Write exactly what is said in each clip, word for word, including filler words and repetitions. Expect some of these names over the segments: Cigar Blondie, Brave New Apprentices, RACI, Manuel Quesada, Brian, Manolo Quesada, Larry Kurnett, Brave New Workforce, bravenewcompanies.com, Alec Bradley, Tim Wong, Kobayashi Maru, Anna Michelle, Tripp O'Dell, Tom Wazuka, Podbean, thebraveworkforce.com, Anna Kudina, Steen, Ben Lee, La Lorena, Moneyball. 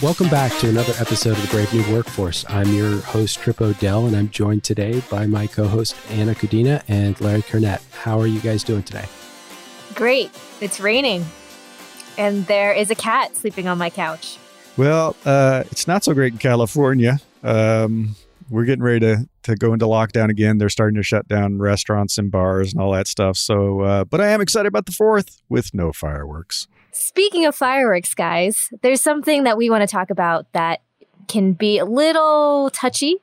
Welcome back to another episode of the Brave New Workforce. I'm your host, Tripp O'Dell, and I'm joined today by my co-host, Anna Kudina and Larry Kurnett. How are you guys doing today? Great. It's raining, and there is a cat sleeping on my couch. Well, uh, it's not so great in California. Um, we're getting ready to, to go into lockdown again. They're starting to shut down restaurants and bars and all that stuff. So, uh, but I am excited about the fourth with no fireworks. Speaking of fireworks, guys, there's something that we want to talk about that can be a little touchy.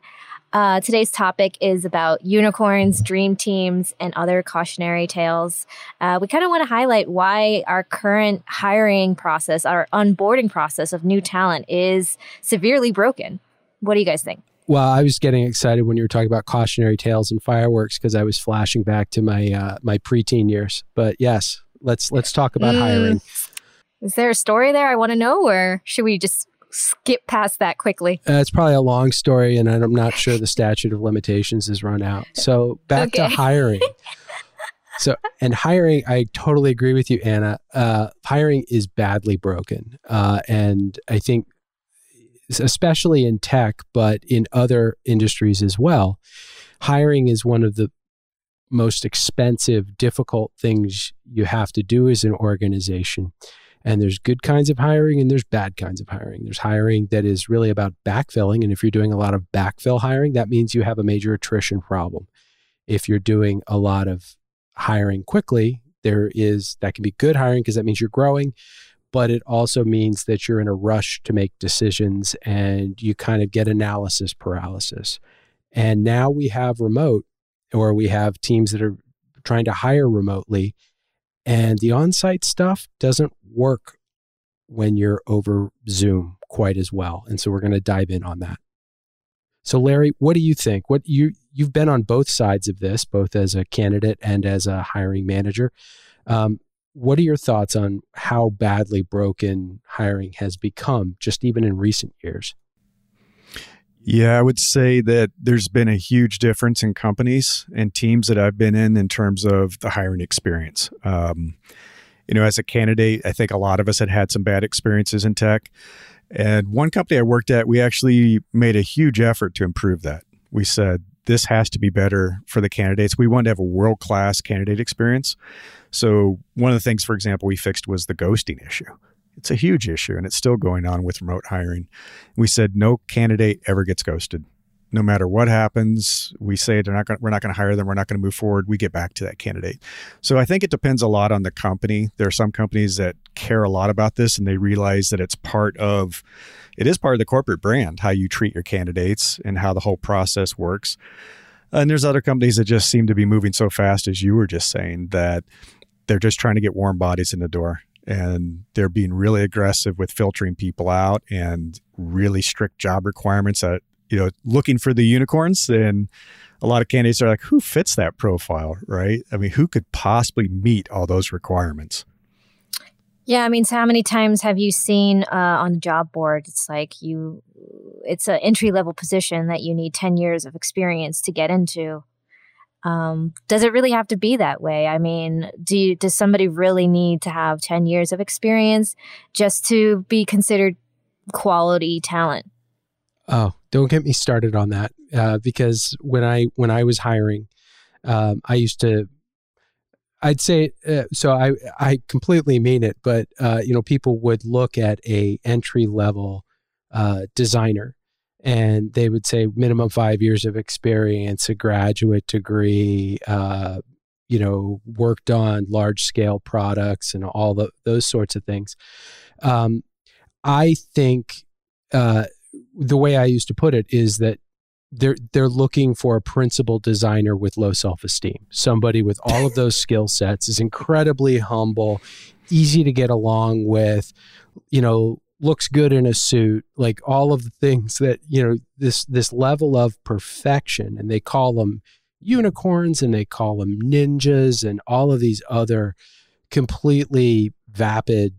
Uh, today's topic is about unicorns, dream teams, and other cautionary tales. Uh, we kind of want to highlight why our current hiring process, our onboarding process of new talent is severely broken. What do you guys think? Well, I was getting excited when you were talking about cautionary tales and fireworks because I was flashing back to my uh, my preteen years. But yes, let's let's talk about mm. hiring. Is there a story there I want to know, or should we just skip past that quickly? Uh, it's probably a long story, and I'm not sure the statute of limitations is run out. So back okay. to hiring. So, and hiring, I totally agree with you, Anna. Uh, hiring is badly broken. Uh, and I think, especially in tech, but in other industries as well, hiring is one of the most expensive, difficult things you have to do as an organization. And there's good kinds of hiring and there's bad kinds of hiring. There's hiring that is really about backfilling. And if you're doing a lot of backfill hiring, that means you have a major attrition problem. If you're doing a lot of hiring quickly, there is, that can be good hiring because that means you're growing, but it also means that you're in a rush to make decisions and you kind of get analysis paralysis. And now we have remote, or we have teams that are trying to hire remotely, and the on-site stuff doesn't work when you're over Zoom quite as well. And so we're going to dive in on that. So Larry, what do you think? What you, you've been on both sides of this, both as a candidate and as a hiring manager. Um, what are your thoughts on how badly broken hiring has become, just even in recent years? Yeah, I would say that there's been a huge difference in companies and teams that I've been in in terms of the hiring experience. Um, you know, as a candidate, I think a lot of us had had some bad experiences in tech. And one company I worked at, we actually made a huge effort to improve that. We said, this has to be better for the candidates. We wanted to have a world-class candidate experience. So one of the things, for example, we fixed was the ghosting issue. It's a huge issue, and it's still going on with remote hiring. We said no candidate ever gets ghosted. No matter what happens, we say they're not gonna, we're not going to hire them. We're not going to move forward. We get back to that candidate. So I think it depends a lot on the company. There are some companies that care a lot about this, and they realize that it's part of, it is part of the corporate brand, how you treat your candidates and how the whole process works. And there's other companies that just seem to be moving so fast, as you were just saying, that they're just trying to get warm bodies in the door. And they're being really aggressive with filtering people out and really strict job requirements that, you know, looking for the unicorns. And a lot of candidates are like, who fits that profile, right? I mean, who could possibly meet all those requirements? Yeah, I mean, so how many times have you seen uh, on a job board, it's like you, it's an entry-level position that you need ten years of experience to get into. Um, does it really have to be that way? I mean, do you, does somebody really need to have ten years of experience just to be considered quality talent? Oh, don't get me started on that. Uh, because when I, when I was hiring, um, I used to, I'd say, uh, so I, I completely mean it, but, uh, you know, people would look at a entry level, uh, designer, and they would say minimum five years of experience, a graduate degree, uh, you know, worked on large scale products and all the, those sorts of things. Um, I think uh, the way I used to put it is that they're, they're looking for a principal designer with low self-esteem. Somebody with all of those skill sets is incredibly humble, easy to get along with, you know, looks good in a suit, like all of the things that, you know, this, this level of perfection, and they call them unicorns and they call them ninjas and all of these other completely vapid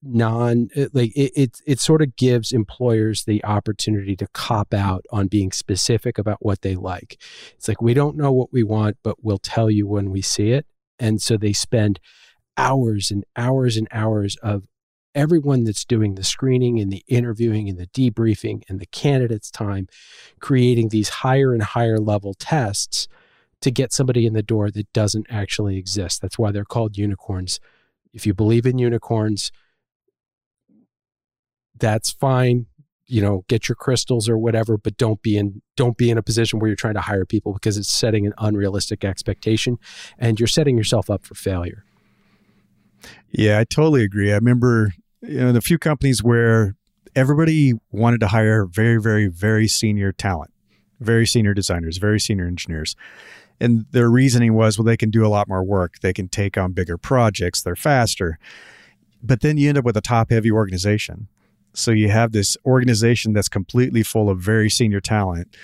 non, like it, it, it sort of gives employers the opportunity to cop out on being specific about what they like. It's like, we don't know what we want, but we'll tell you when we see it. And so they spend hours and hours and hours of everyone that's doing the screening and the interviewing and the debriefing and the candidate's time, creating these higher and higher level tests to get somebody in the door that doesn't actually exist. That's why they're called unicorns. If you believe in unicorns, that's fine. You know, get your crystals or whatever, but don't be in don't be in a position where you're trying to hire people, because it's setting an unrealistic expectation and you're setting yourself up for failure. Yeah, I totally agree. I remember, you know, the few companies where everybody wanted to hire very, very, very senior talent, very senior designers, very senior engineers. And their reasoning was, well, they can do a lot more work. They can take on bigger projects. They're faster. But then you end up with a top-heavy organization. So you have this organization that's completely full of very senior talent.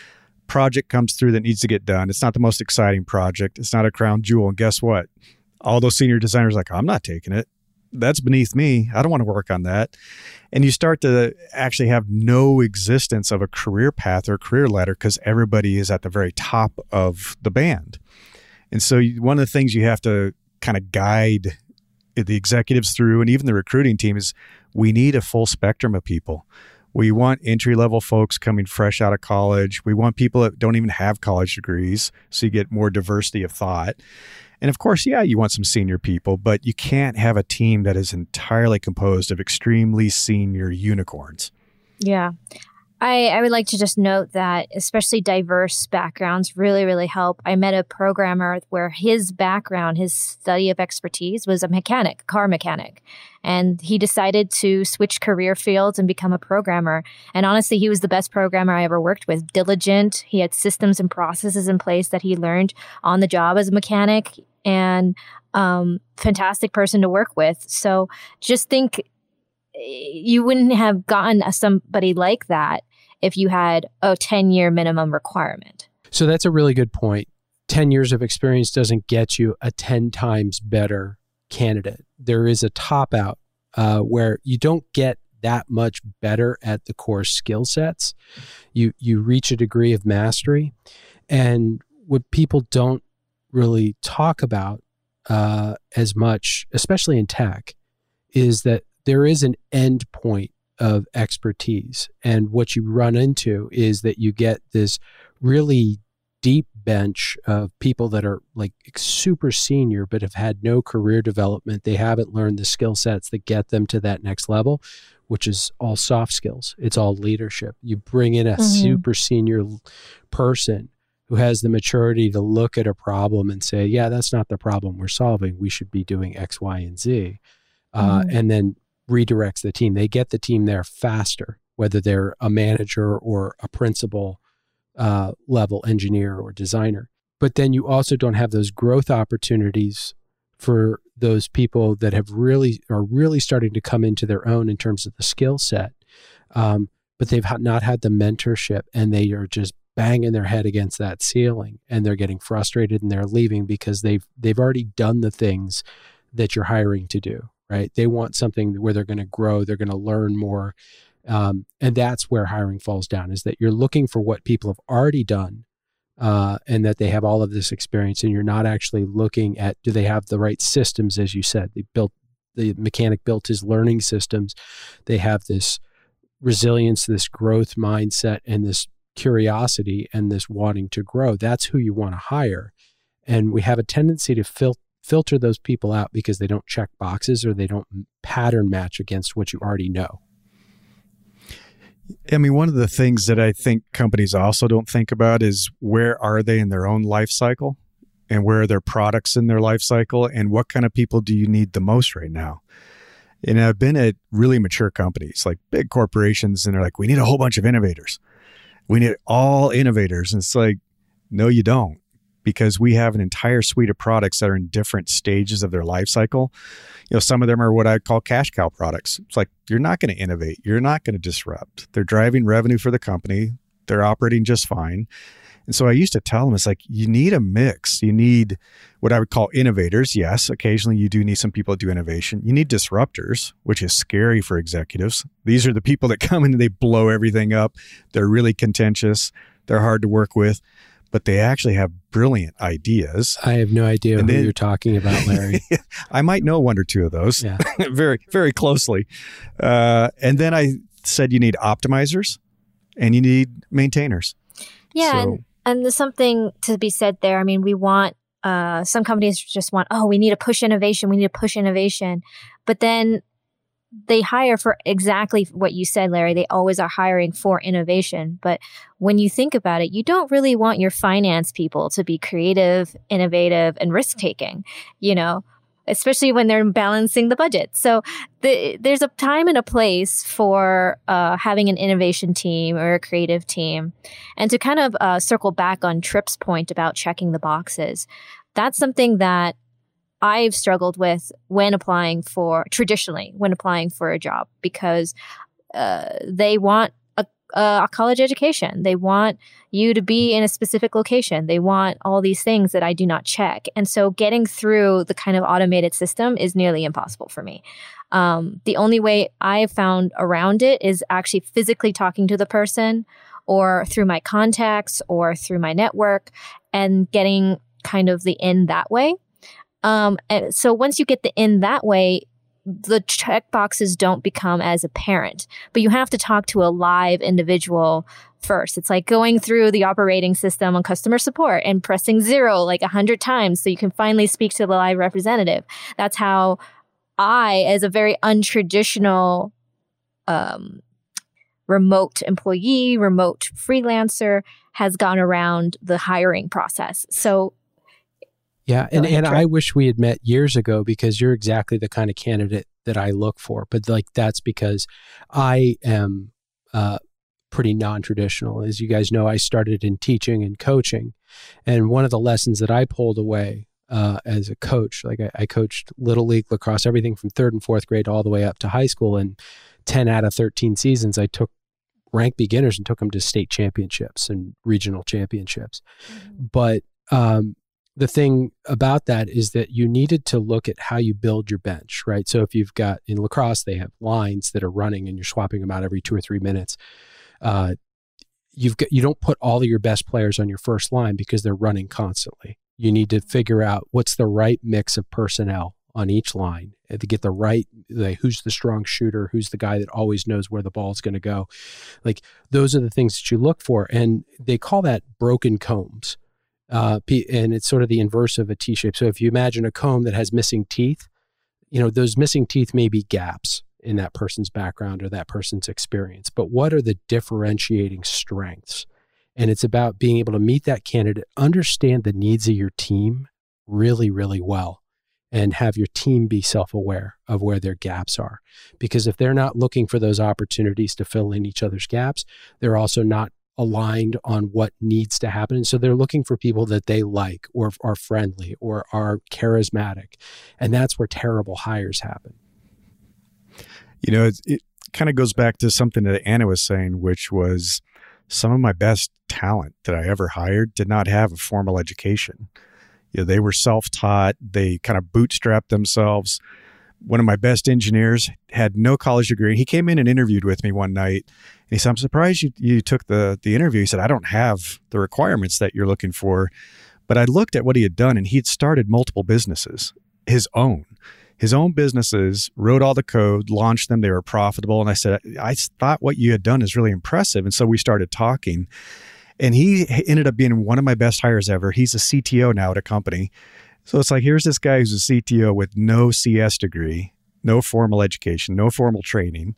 Project comes through that needs to get done. It's not the most exciting project. It's not a crown jewel. And guess what? All those senior designers are like, I'm not taking it. That's beneath me. I don't want to work on that. And you start to actually have no existence of a career path or career ladder, because everybody is at the very top of the band. And so you, one of the things you have to kind of guide the executives through, and even the recruiting team, is we need a full spectrum of people. We want entry-level folks coming fresh out of college. We want people that don't even have college degrees, so you get more diversity of thought. And of course, yeah, you want some senior people, but you can't have a team that is entirely composed of extremely senior unicorns. Yeah. I, I would like to just note that especially diverse backgrounds really, really help. I met a programmer where his background, his study of expertise was a mechanic, car mechanic. And he decided to switch career fields and become a programmer. And honestly, he was the best programmer I ever worked with. Diligent. He had systems and processes in place that he learned on the job as a mechanic, and um, fantastic person to work with. So just think, you wouldn't have gotten somebody like that if you had a ten-year minimum requirement. So that's a really good point. ten years of experience doesn't get you a ten times better candidate. There is a top out uh, where you don't get that much better at the core skill sets. You, you reach a degree of mastery. And what people don't really talk about uh, as much, especially in tech, is that there is an end point of expertise. And what you run into is that you get this really deep bench of people that are like super senior, but have had no career development. They haven't learned the skill sets that get them to that next level, which is all soft skills. It's all leadership. You bring in a mm-hmm. super senior person who has the maturity to look at a problem and say, yeah, that's not the problem we're solving. We should be doing X, Y, and Z. Uh, mm-hmm. And then redirects the team. They get the team there faster, whether they're a manager or a principal uh, level engineer or designer. But then you also don't have those growth opportunities for those people that have really are really starting to come into their own in terms of the skill set, um, but they've not had the mentorship, and they are just banging their head against that ceiling, and they're getting frustrated and they're leaving because they've they've already done the things that you're hiring to do. Right? They want something where they're going to grow, they're going to learn more. Um, and that's where hiring falls down, is that you're looking for what people have already done uh, and that they have all of this experience, and you're not actually looking at, do they have the right systems? As you said, they built, the mechanic built his learning systems. They have this resilience, this growth mindset, and this curiosity and this wanting to grow. That's who you want to hire. And we have a tendency to filter filter those people out because they don't check boxes or they don't pattern match against what you already know. I mean, one of the things that I think companies also don't think about is, where are they in their own life cycle, and where are their products in their life cycle, and what kind of people do you need the most right now? And I've been at really mature companies, like big corporations, and they're like, we need a whole bunch of innovators. We need all innovators. And it's like, no, you don't. Because we have an entire suite of products that are in different stages of their life cycle. You know, some of them are what I call cash cow products. It's like, you're not going to innovate. You're not going to disrupt. They're driving revenue for the company. They're operating just fine. And so I used to tell them, it's like, you need a mix. You need what I would call innovators. Yes, occasionally you do need some people to do innovation. You need disruptors, which is scary for executives. These are the people that come in and they blow everything up. They're really contentious. They're hard to work with. but they actually have brilliant ideas. I have no idea and who then, you're talking about, Larry. I might know one or two of those yeah. very, very closely. Uh, and then I said you need optimizers and you need maintainers. Yeah, so, and, and there's something to be said there. I mean, we want, uh, some companies just want, oh, we need to push innovation. We need to push innovation. But then they hire for exactly what you said, Larry. They always are hiring for innovation. But when you think about it, you don't really want your finance people to be creative, innovative, and risk-taking, you know, especially when they're balancing the budget. So the, there's a time and a place for uh, having an innovation team or a creative team. And to kind of uh, circle back on Tripp's point about checking the boxes, that's something that I've struggled with when applying for, traditionally, when applying for a job, because uh, they want a, a college education. They want you to be in a specific location. They want all these things that I do not check. And so getting through the kind of automated system is nearly impossible for me. Um, the only way I have found around it is actually physically talking to the person, or through my contacts, or through my network, and getting kind of the in that way. Um, and so once you get the in that way, the check boxes don't become as apparent, but you have to talk to a live individual first. It's like going through the operating system on customer support and pressing zero like a hundred times so you can finally speak to the live representative. That's how I, as a very untraditional um, remote employee, remote freelancer, has gone around the hiring process. So Yeah, and, and I wish we had met years ago, because you're exactly the kind of candidate that I look for. But like, that's because I am uh, pretty non-traditional. As you guys know, I started in teaching and coaching. And one of the lessons that I pulled away uh, as a coach, like I, I coached Little League, lacrosse, everything from third and fourth grade all the way up to high school. And ten out of thirteen seasons, I took ranked beginners and took them to state championships and regional championships. Mm-hmm. But um the thing about that is that you needed to look at how you build your bench, right? So if you've got, in lacrosse, they have lines that are running and you're swapping them out every two or three minutes. Uh, you've got, you don't put all of your best players on your first line because they're running constantly. You need to figure out what's the right mix of personnel on each line to get the right, like, who's the strong shooter, who's the guy that always knows where the ball is going to go. Like, those are the things that you look for. And they call that broken combs. Uh, and it's sort of the inverse of a T-shape. So if you imagine a comb that has missing teeth, you know, those missing teeth may be gaps in that person's background or that person's experience. But what are the differentiating strengths? And it's about being able to meet that candidate, understand the needs of your team really, really well, and have your team be self-aware of where their gaps are. Because if they're not looking for those opportunities to fill in each other's gaps, they're also not aligned on what needs to happen. And so they're looking for people that they like, or are friendly, or are charismatic. And that's where terrible hires happen. You know, it, it kind of goes back to something that Anna was saying, which was some of my best talent that I ever hired did not have a formal education. You know, they were self-taught. They kind of bootstrapped themselves. One of my best engineers had no college degree. He came in and interviewed with me one night, and he said, "I'm surprised you, you took the, the interview." He said, "I don't have the requirements that you're looking for." But I looked at what he had done, and he'd started multiple businesses, his own. His own businesses, wrote all the code, launched them. They were profitable. And I said, "I thought what you had done is really impressive." And so we started talking, and he ended up being one of my best hires ever. He's a C T O now at a company. So it's like, here's this guy who's a C T O with no C S degree, no formal education, no formal training.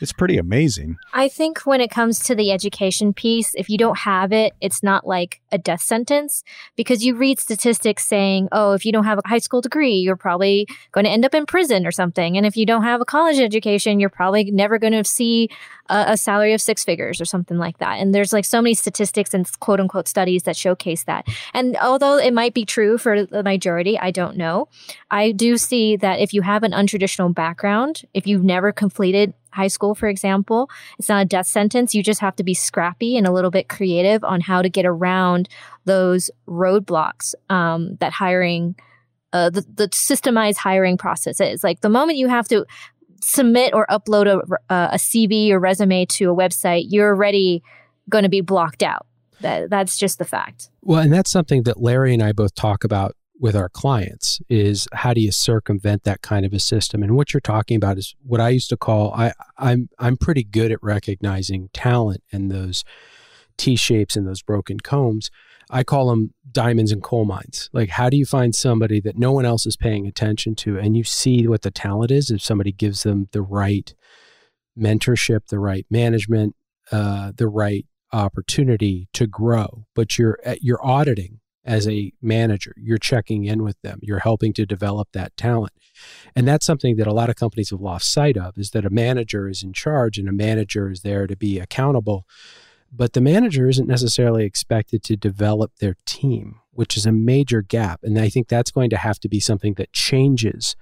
It's pretty amazing. I think when it comes to the education piece, if you don't have it, it's not like a death sentence, because you read statistics saying, oh, if you don't have a high school degree, you're probably going to end up in prison or something. And if you don't have a college education, you're probably never going to see a, a salary of six figures or something like that. And there's like so many statistics and quote unquote studies that showcase that. And although it might be true for the majority, I don't know. I do see that if you have an untraditional background, if you've never completed high school, for example, it's not a death sentence. You just have to be scrappy and a little bit creative on how to get around those roadblocks um, that hiring, uh, the, the systemized hiring process is. Like, the moment you have to submit or upload a, a C V or resume to a website, you're already going to be blocked out. That, that's just the fact. Well, and that's something that Larry and I both talk about with our clients is how do you circumvent that kind of a system? And what you're talking about is what I used to call, I, I'm, I'm pretty good at recognizing talent and those T-shapes and those broken combs. I call them diamonds in coal mines. Like, how do you find somebody that no one else is paying attention to? And you see what the talent is if somebody gives them the right mentorship, the right management, uh, the right opportunity to grow. But you're you're auditing as a manager. You're checking in with them. You're helping to develop that talent. And that's something that a lot of companies have lost sight of, is that a manager is in charge and a manager is there to be accountable. But the manager isn't necessarily expected to develop their team, which is a major gap. And I think that's going to have to be something that changes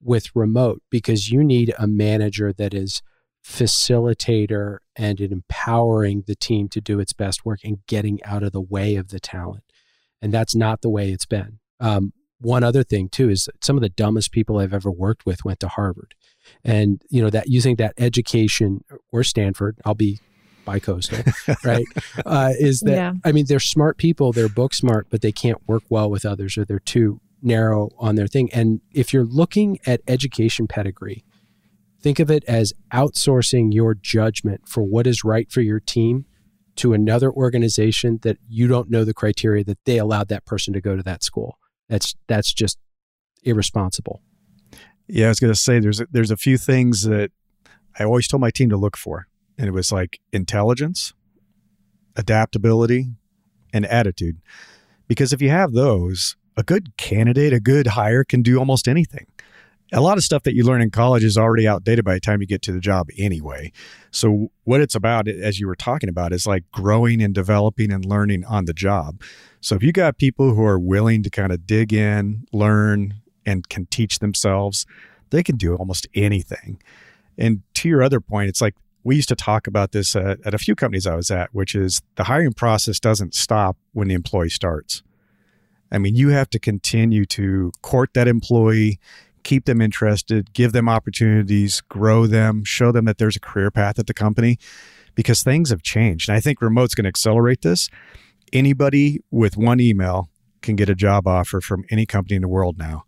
with remote, because you need a manager that is facilitator and empowering the team to do its best work and getting out of the way of the talent. And that's not the way it's been. Um, one other thing too is some of the dumbest people I've ever worked with went to Harvard. And you know that using that education, or Stanford, I'll be bi-coastal, right? Uh, is that, yeah. I mean, they're smart people, they're book smart, but they can't work well with others, or they're too narrow on their thing. And if you're looking at education pedigree, think of it as outsourcing your judgment for what is right for your team to another organization that you don't know the criteria that they allowed that person to go to that school. That's, that's just irresponsible. Yeah, I was going to say, there's a, there's a few things that I always told my team to look for. And it was like intelligence, adaptability, and attitude. Because if you have those, a good candidate, a good hire can do almost anything. A lot of stuff that you learn in college is already outdated by the time you get to the job anyway. So what it's about, as you were talking about, is like growing and developing and learning on the job. So if you got people who are willing to kind of dig in, learn, and can teach themselves, they can do almost anything. And to your other point, it's like, we used to talk about this uh, at a few companies I was at, which is the hiring process doesn't stop when the employee starts. I mean, you have to continue to court that employee, keep them interested, give them opportunities, grow them, show them that there's a career path at the company, because things have changed. And I think remote's going to accelerate this. Anybody with one email can get a job offer from any company in the world now.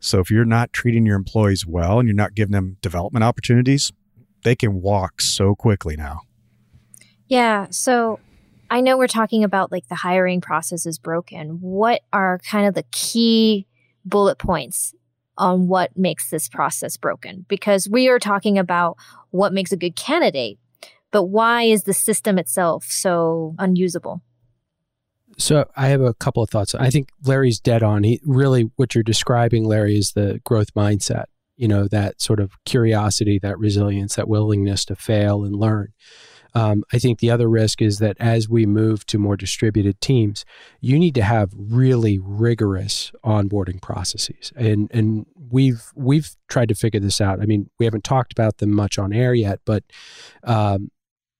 So if you're not treating your employees well and you're not giving them development opportunities, they can walk so quickly now. Yeah. So I know we're talking about like the hiring process is broken. What are kind of the key bullet points on what makes this process broken? Because we are talking about what makes a good candidate, but why is the system itself so unusable? So I have a couple of thoughts. I think Larry's dead on. He really, what you're describing, Larry, is the growth mindset. You know, that sort of curiosity, that resilience, that willingness to fail and learn. Um, I think the other risk is that as we move to more distributed teams, you need to have really rigorous onboarding processes. And and we've we've tried to figure this out. I mean, we haven't talked about them much on air yet, but um,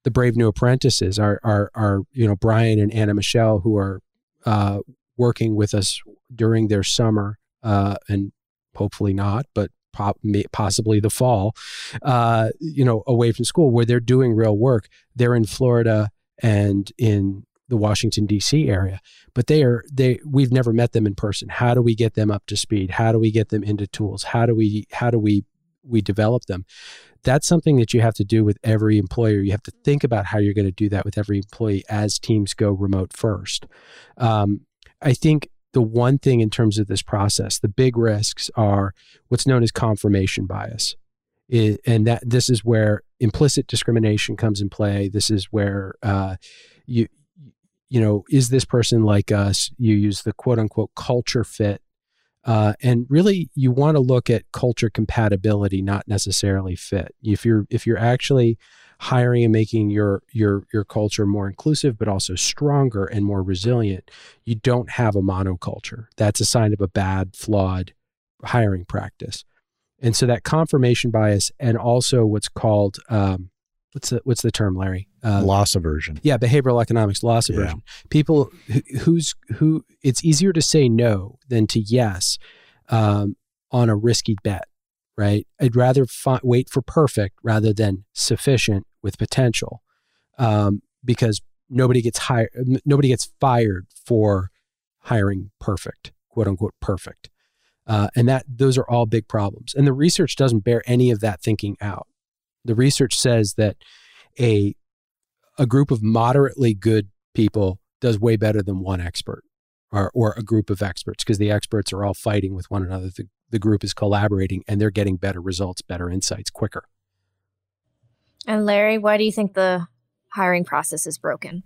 the Brave New Apprentices are, are, are, you know, Brian and Anna Michelle, who are uh, working with us during their summer, uh, and hopefully not, but possibly the fall, uh, you know, away from school, where they're doing real work. They're in Florida and in the Washington, D C area, but they are, they, we've never met them in person. How do we get them up to speed? How do we get them into tools? How do we, how do we, we develop them? That's something that you have to do with every employer. You have to think about how you're going to do that with every employee as teams go remote first. Um, I think the one thing in terms of this process, the big risks are what's known as confirmation bias. It, and that this is where implicit discrimination comes in play. This is where, uh, you, you know, is this person like us? You use the quote unquote culture fit. Uh, and really you want to look at culture compatibility, not necessarily fit. If you're, if you're actually hiring and making your, your, your culture more inclusive, but also stronger and more resilient, you don't have a monoculture. That's a sign of a bad, flawed hiring practice. And so that confirmation bias, and also what's called, um, what's the, what's the term, Larry? Uh, loss aversion. Yeah. Behavioral economics, loss aversion. Yeah. People who, who's, who it's easier to say no than to yes, um, on a risky bet. Right? I'd rather fi- wait for perfect rather than sufficient with potential, um, because nobody gets hired, nobody gets fired for hiring perfect, quote unquote perfect. Uh, and that those are all big problems. And the research doesn't bear any of that thinking out. The research says that a a group of moderately good people does way better than one expert or, or a group of experts, because the experts are all fighting with one another. The, the group is collaborating and they're getting better results, better insights quicker. And Larry, why do you think the hiring process is broken?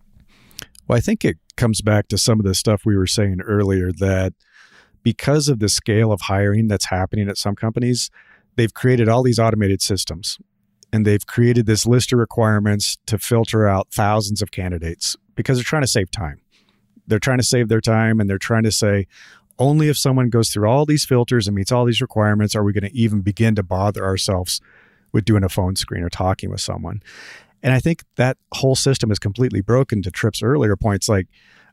Well, I think it comes back to some of the stuff we were saying earlier, that because of the scale of hiring that's happening at some companies, they've created all these automated systems. And they've created this list of requirements to filter out thousands of candidates because they're trying to save time. They're trying to save their time, and they're trying to say, only if someone goes through all these filters and meets all these requirements are we going to even begin to bother ourselves with doing a phone screen or talking with someone. And I think that whole system is completely broken, to Tripp's earlier points, like,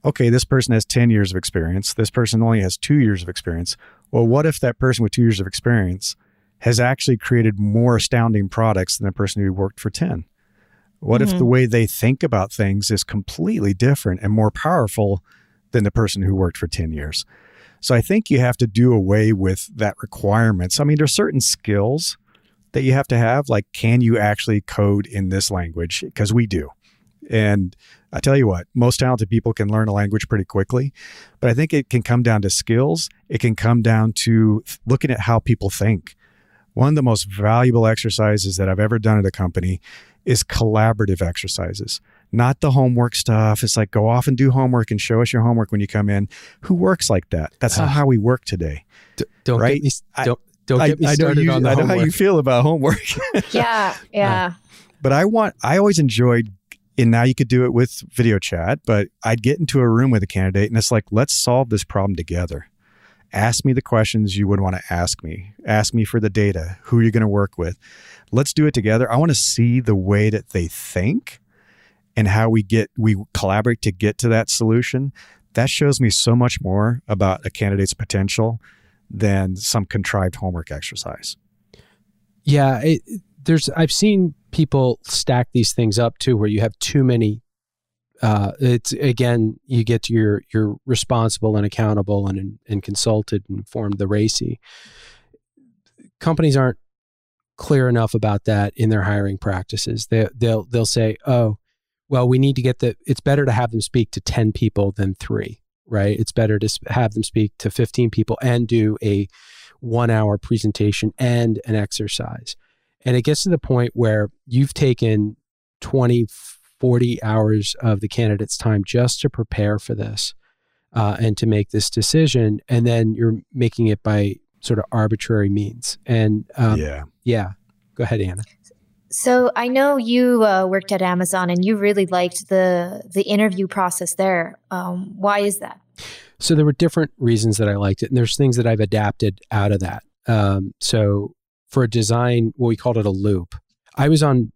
okay, this person has ten years of experience. This person only has two years of experience. Well, what if that person with two years of experience has actually created more astounding products than the person who worked for ten? What mm-hmm. if the way they think about things is completely different and more powerful than the person who worked for ten years? So I think you have to do away with that requirements. I mean, there are certain skills that you have to have, like, can you actually code in this language? Because we do. And I tell you what, most talented people can learn a language pretty quickly, but I think it can come down to skills. It can come down to looking at how people think. One of the most valuable exercises that I've ever done at a company is collaborative exercises, not the homework stuff. It's like, go off and do homework and show us your homework when you come in. Who works like that? That's uh, not how we work today. D- don't right? get me, don't, don't I, get me I, started I you, on the I homework. I know how you feel about homework. yeah, yeah. Uh, but I want, I always enjoyed, and now you could do it with video chat, but I'd get into a room with a candidate and it's like, let's solve this problem together. Ask me the questions you would want to ask me. Ask me for the data. Who are you going to work with? Let's do it together. I want to see the way that they think and how we get we collaborate to get to that solution. That shows me so much more about a candidate's potential than some contrived homework exercise. Yeah, it, there's. I've seen people stack these things up too, where you have too many. Uh, it's again, you get to your, you're responsible and accountable and, and consulted and informed, the R A C I. Companies aren't clear enough about that in their hiring practices. They, they'll, they'll say, oh, well, we need to get the, it's better to have them speak to ten people than three, right? It's better to have them speak to fifteen people and do a one hour presentation and an exercise. And it gets to the point where you've taken twenty, forty hours of the candidate's time just to prepare for this uh, and to make this decision. And then you're making it by sort of arbitrary means. And um, yeah. yeah, go ahead, Anna. So I know you uh, worked at Amazon and you really liked the, the interview process there. Um, why is that? So there were different reasons that I liked it. And there's things that I've adapted out of that. Um, so for a design, well, we called it a loop. I was on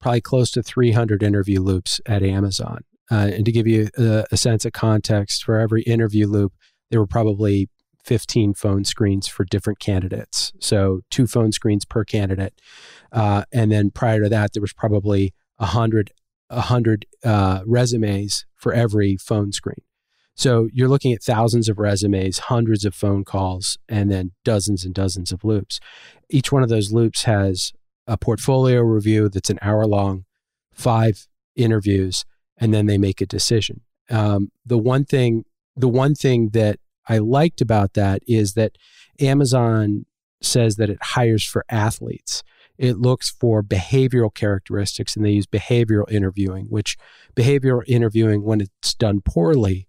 probably close to three hundred interview loops at Amazon. Uh, and to give you a, a sense of context, for every interview loop, there were probably fifteen phone screens for different candidates. So two phone screens per candidate. Uh, and then prior to that, there was probably one hundred, one hundred uh, resumes for every phone screen. So you're looking at thousands of resumes, hundreds of phone calls, and then dozens and dozens of loops. Each one of those loops has a portfolio review that's an hour long, five interviews, and then they make a decision. Um, the one thing, the one thing that I liked about that is that Amazon says that it hires for athletes. It looks for behavioral characteristics, and they use behavioral interviewing, which behavioral interviewing, when it's done poorly,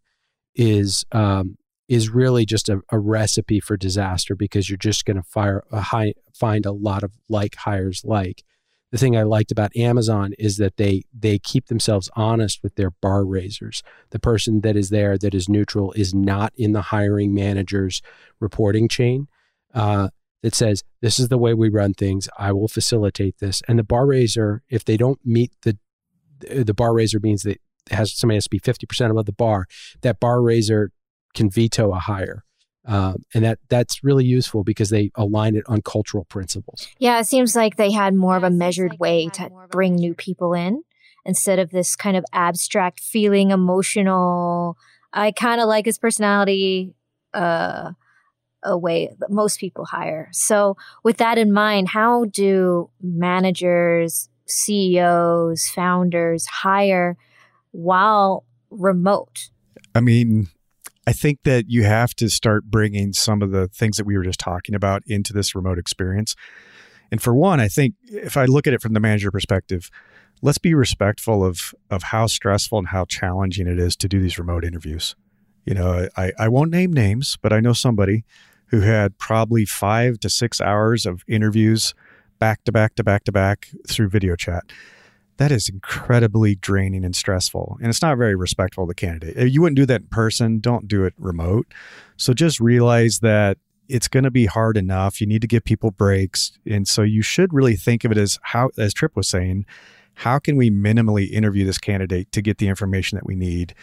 is um, is really just a, a recipe for disaster, because you're just going to fire a high, find a lot of like hires like. The thing I liked about Amazon is that they they keep themselves honest with their bar raisers. The person that is there that is neutral is not in the hiring manager's reporting chain uh, that says, this is the way we run things. I will facilitate this. And the bar raiser, if they don't meet the, the bar raiser means that has somebody has to be fifty percent above the bar, that bar raiser can veto a hire. Um, and that that's really useful because they align it on cultural principles. Yeah, it seems like they had more of a measured way to bring new people in. instead of this kind of abstract feeling, emotional. I kind of like his personality uh, a way that most people hire. So with that in mind, how do managers, C E Os, founders hire while remote? I mean, I think that you have to start bringing some of the things that we were just talking about into this remote experience. And for one, I think if I look at it from the manager perspective, let's be respectful of of how stressful and how challenging it is to do these remote interviews. You know, I, I won't name names, but I know somebody who had probably five to six hours of interviews back to back to back to back through video chat. That is incredibly draining and stressful. And it's not very respectful to the candidate. You wouldn't do that in person. Don't do it remote. So just realize that it's going to be hard enough. You need to give people breaks. And so you should really think of it as, how, as Tripp was saying, how can we minimally interview this candidate to get the information that we need?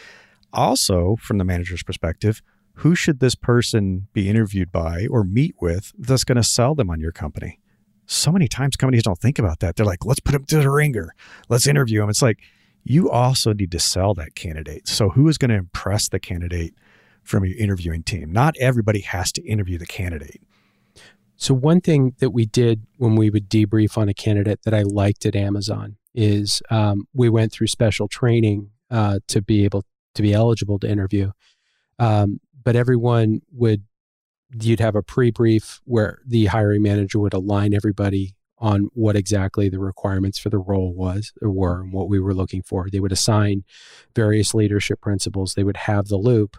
Also, from the manager's perspective, who should this person be interviewed by or meet with that's going to sell them on your company? So many times companies don't think about that. They're like, let's put them to the ringer. Let's interview them. It's like, you also need to sell that candidate. So who is going to impress the candidate from your interviewing team? Not everybody has to interview the candidate. So one thing that we did when we would debrief on a candidate that I liked at Amazon is um, we went through special training uh, to be able to be eligible to interview. Um, but everyone would you'd have a pre-brief where the hiring manager would align everybody on what exactly the requirements for the role was or were and what we were looking for. They would assign various leadership principles. They would have the loop.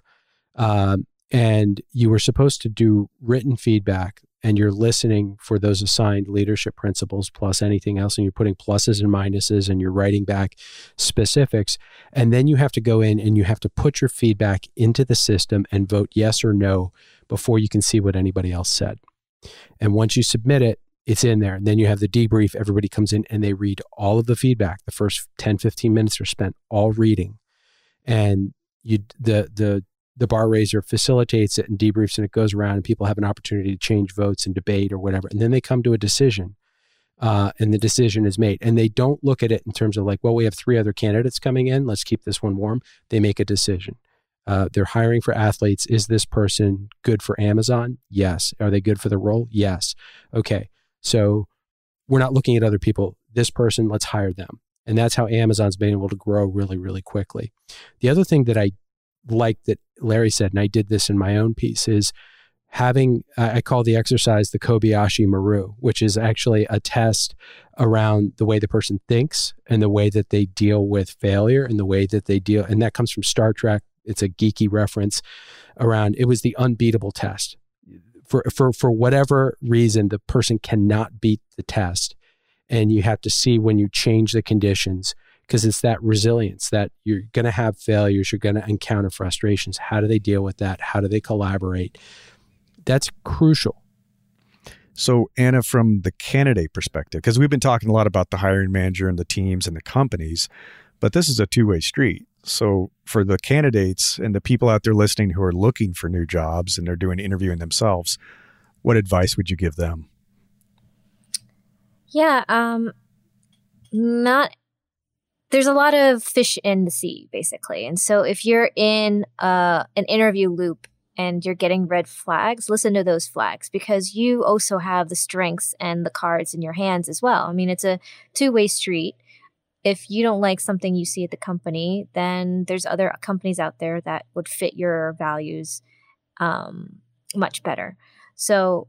Um, and you were supposed to do written feedback, and you're listening for those assigned leadership principles plus anything else. And you're putting pluses and minuses and you're writing back specifics. And then you have to go in and you have to put your feedback into the system and vote yes or no before you can see what anybody else said. And once you submit it, it's in there. And then you have the debrief. Everybody comes in and they read all of the feedback. The first ten, fifteen minutes are spent all reading. And you the the the bar raiser facilitates it and debriefs, and it goes around and people have an opportunity to change votes and debate or whatever. And then they come to a decision uh, and the decision is made. And they don't look at it in terms of like, well, we have three other candidates coming in. Let's keep this one warm. They make a decision. Uh, they're hiring for athletes. Is this person good for Amazon? Yes. Are they good for the role? Yes. Okay. So we're not looking at other people. This person, let's hire them. And that's how Amazon's been able to grow really, really quickly. The other thing that I like that Larry said, and I did this in my own piece, is having, I call the exercise the Kobayashi Maru, which is actually a test around the way the person thinks and the way that they deal with failure and the way that they deal. And that comes from Star Trek. It's a geeky reference around, it was the unbeatable test. For, for, for whatever reason, the person cannot beat the test. And you have to see when you change the conditions, because it's that resilience that you're going to have failures, you're going to encounter frustrations. How do they deal with that? How do they collaborate? That's crucial. So Anna, from the candidate perspective, because we've been talking a lot about the hiring manager and the teams and the companies, but this is a two-way street. So for the candidates and the people out there listening who are looking for new jobs and they're doing interviewing themselves, what advice would you give them? Yeah, um, not... There's a lot of fish in the sea, basically. And so if you're in uh, an interview loop and you're getting red flags, listen to those flags, because you also have the strengths and the cards in your hands as well. I mean, it's a two-way street. If you don't like something you see at the company, then there's other companies out there that would fit your values um, much better. So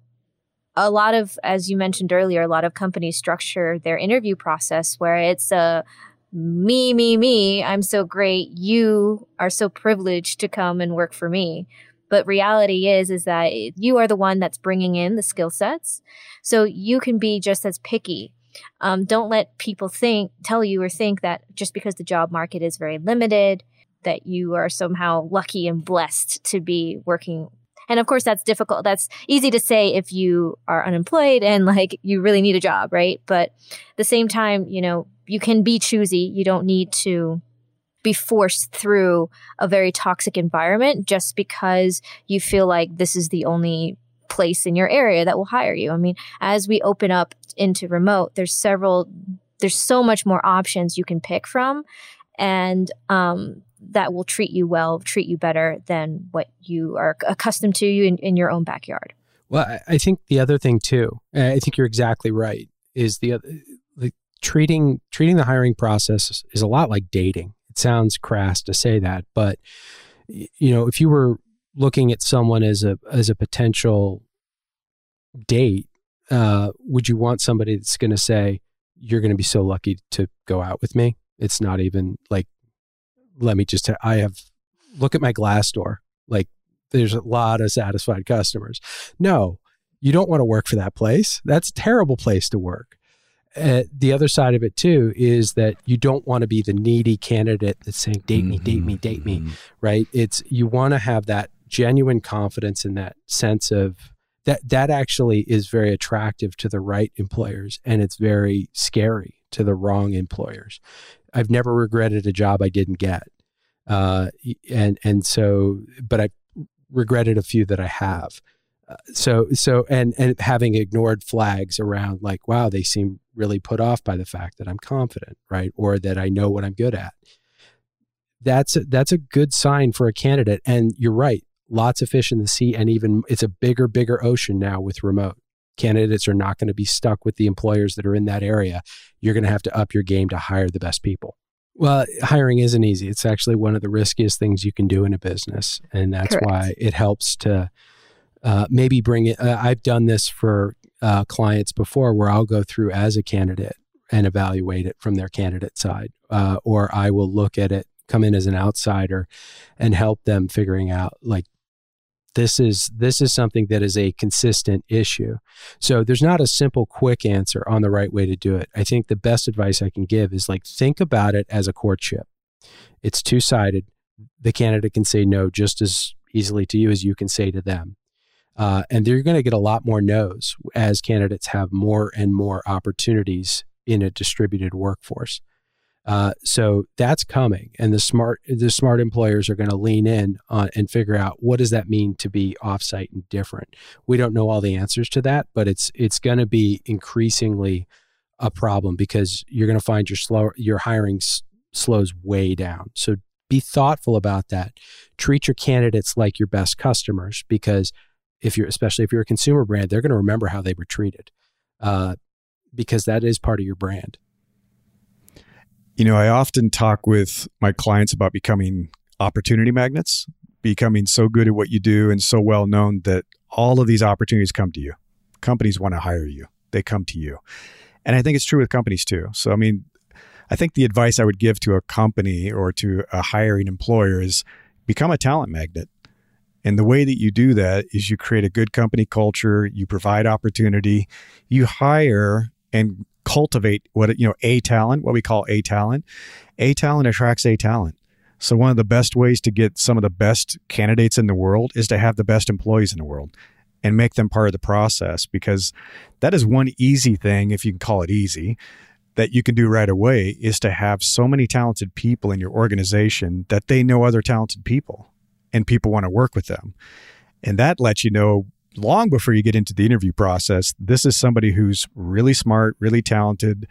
a lot of, as you mentioned earlier, a lot of companies structure their interview process where it's a me, me, me, I'm so great. You are so privileged to come and work for me. But reality is, is that you are the one that's bringing in the skill sets. So you can be just as picky. Um, don't let people think, tell you or think that just because the job market is very limited, that you are somehow lucky and blessed to be working. And of course, that's difficult. That's easy to say if you are unemployed and like you really need a job, right? But at the same time, you know, you can be choosy. You don't need to be forced through a very toxic environment just because you feel like this is the only place in your area that will hire you. I mean, as we open up into remote, there's several there's so much more options you can pick from, and um, that will treat you well, treat you better than what you are accustomed to in, in your own backyard. Well, I think the other thing too, I think you're exactly right, is the other, like treating treating the hiring process is a lot like dating. It sounds crass to say that, but you know, if you were looking at someone as a as a potential date, uh, would you want somebody that's going to say, "You're going to be so lucky to go out with me"? It's not even like, let me just, I have, look at my Glassdoor. Like, there's a lot of satisfied customers. No, you don't want to work for that place. That's a terrible place to work. Uh, the other side of it too is that you don't want to be the needy candidate that's saying, date mm-hmm. me, date me, date me, mm-hmm. right? It's, you want to have that genuine confidence and that sense of, that that actually is very attractive to the right employers, and it's very scary to the wrong employers. I've never regretted a job I didn't get. Uh, and and so, but I've regretted a few that I have. Uh, so, so and, and having ignored flags around like, wow, they seem really put off by the fact that I'm confident, right? Or that I know what I'm good at. That's a, that's a good sign for a candidate. And you're right. Lots of fish in the sea, and even it's a bigger, bigger ocean now with remote. Candidates are not going to be stuck with the employers that are in that area. You're going to have to up your game to hire the best people. Well, hiring isn't easy. It's actually one of the riskiest things you can do in a business. And that's Correct. Why it helps to uh, maybe bring it. Uh, I've done this for uh, clients before where I'll go through as a candidate and evaluate it from their candidate side, uh, or I will look at it, come in as an outsider and help them figuring out like, This is this is something that is a consistent issue. So there's not a simple, quick answer on the right way to do it. I think the best advice I can give is like, think about it as a courtship. It's two-sided. The candidate can say no just as easily to you as you can say to them. Uh, and they're going to get a lot more no's as candidates have more and more opportunities in a distributed workforce. Uh, so that's coming, and the smart the smart employers are going to lean in on and figure out, what does that mean to be offsite and different? We don't know all the answers to that, but it's it's going to be increasingly a problem, because you're going to find your slow your hiring s- slows way down. So be thoughtful about that. Treat your candidates like your best customers, because if you're especially if you're a consumer brand, they're going to remember how they were treated, uh, because that is part of your brand. You know, I often talk with my clients about becoming opportunity magnets, becoming so good at what you do and so well known that all of these opportunities come to you. Companies want to hire you. They come to you. And I think it's true with companies too. So, I mean, I think the advice I would give to a company or to a hiring employer is become a talent magnet. And the way that you do that is you create a good company culture, you provide opportunity, you hire and cultivate what, you know, A talent, what we call A talent. A talent attracts A talent. So one of the best ways to get some of the best candidates in the world is to have the best employees in the world and make them part of the process, because that is one easy thing, if you can call it easy, that you can do right away, is to have so many talented people in your organization that they know other talented people and people want to work with them. And that lets you know long before you get into the interview process, this is somebody who's really smart, really talented.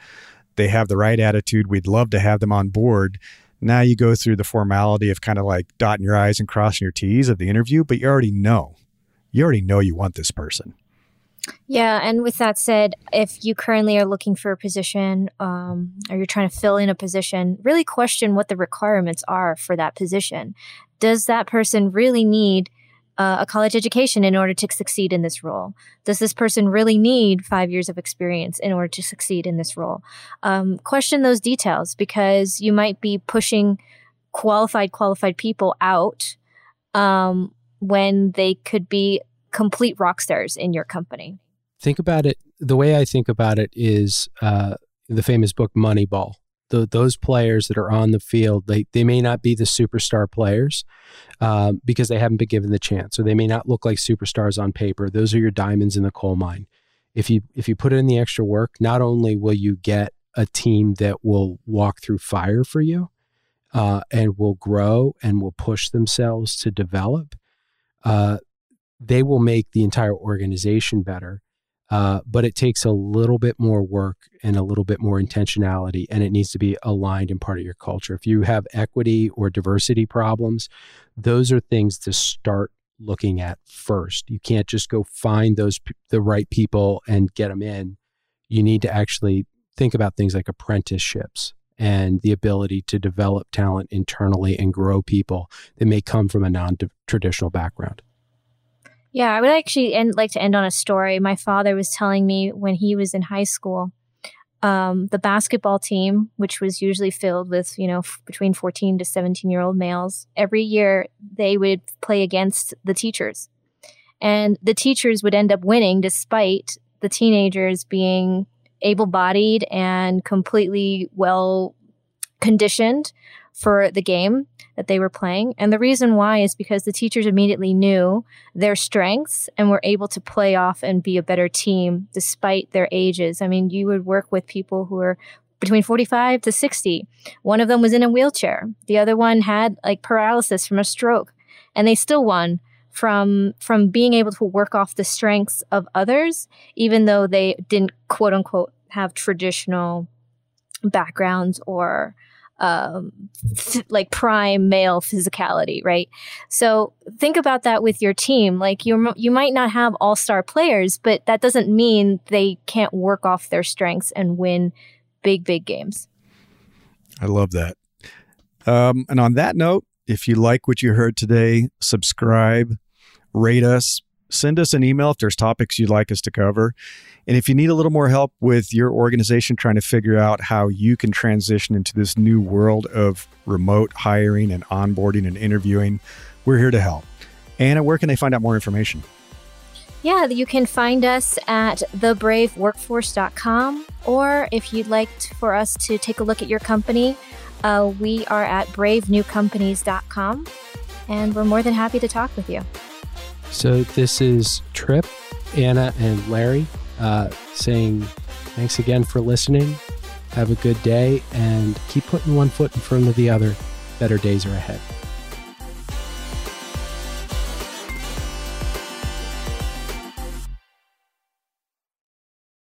They have the right attitude. We'd love to have them on board. Now you go through the formality of kind of like dotting your I's and crossing your T's of the interview, but you already know. You already know you want this person. Yeah. And with that said, if you currently are looking for a position, um, or you're trying to fill in a position, really question what the requirements are for that position. Does that person really need Uh, a college education in order to succeed in this role? Does this person really need five years of experience in order to succeed in this role? Um, question those details, because you might be pushing qualified, qualified people out um, when they could be complete rock stars in your company. Think about it. The way I think about it is uh, the famous book Moneyball. The, those players that are on the field, they, they may not be the superstar players um, because they haven't been given the chance. So they may not look like superstars on paper. Those are your diamonds in the coal mine. If you if you put in the extra work, not only will you get a team that will walk through fire for you uh, and will grow and will push themselves to develop, uh, they will make the entire organization better. Uh, but it takes a little bit more work and a little bit more intentionality, and it needs to be aligned and part of your culture. If you have equity or diversity problems, those are things to start looking at first. You can't just go find those the right people and get them in. You need to actually think about things like apprenticeships and the ability to develop talent internally and grow people that may come from a non-traditional background. Yeah, I would actually end, like to end on a story. My father was telling me when he was in high school, um, the basketball team, which was usually filled with, you know, f- between fourteen to seventeen-year-old males, every year they would play against the teachers. And the teachers would end up winning despite the teenagers being able-bodied and completely well-conditioned for the game that they were playing. And the reason why is because the teachers immediately knew their strengths and were able to play off and be a better team despite their ages. I mean, you would work with people who are between forty-five to sixty. One of them was in a wheelchair. The other one had like paralysis from a stroke, and they still won from from being able to work off the strengths of others, even though they didn't, quote unquote, have traditional backgrounds or um like prime male physicality, right? So think about that with your team. Like you you might not have all-star players, but that doesn't mean they can't work off their strengths and win big big games. I love that. Um and on that note, if you like what you heard today, subscribe, rate us, send us an email if there's topics you'd like us to cover. And if you need a little more help with your organization trying to figure out how you can transition into this new world of remote hiring and onboarding and interviewing, we're here to help. Anna, where can they find out more information? Yeah, you can find us at the brave workforce dot com, or if you'd like for us to take a look at your company, uh, we are at brave new companies dot com, and we're more than happy to talk with you. So this is Tripp, Anna, and Larry uh, saying thanks again for listening. Have a good day and keep putting one foot in front of the other. Better days are ahead.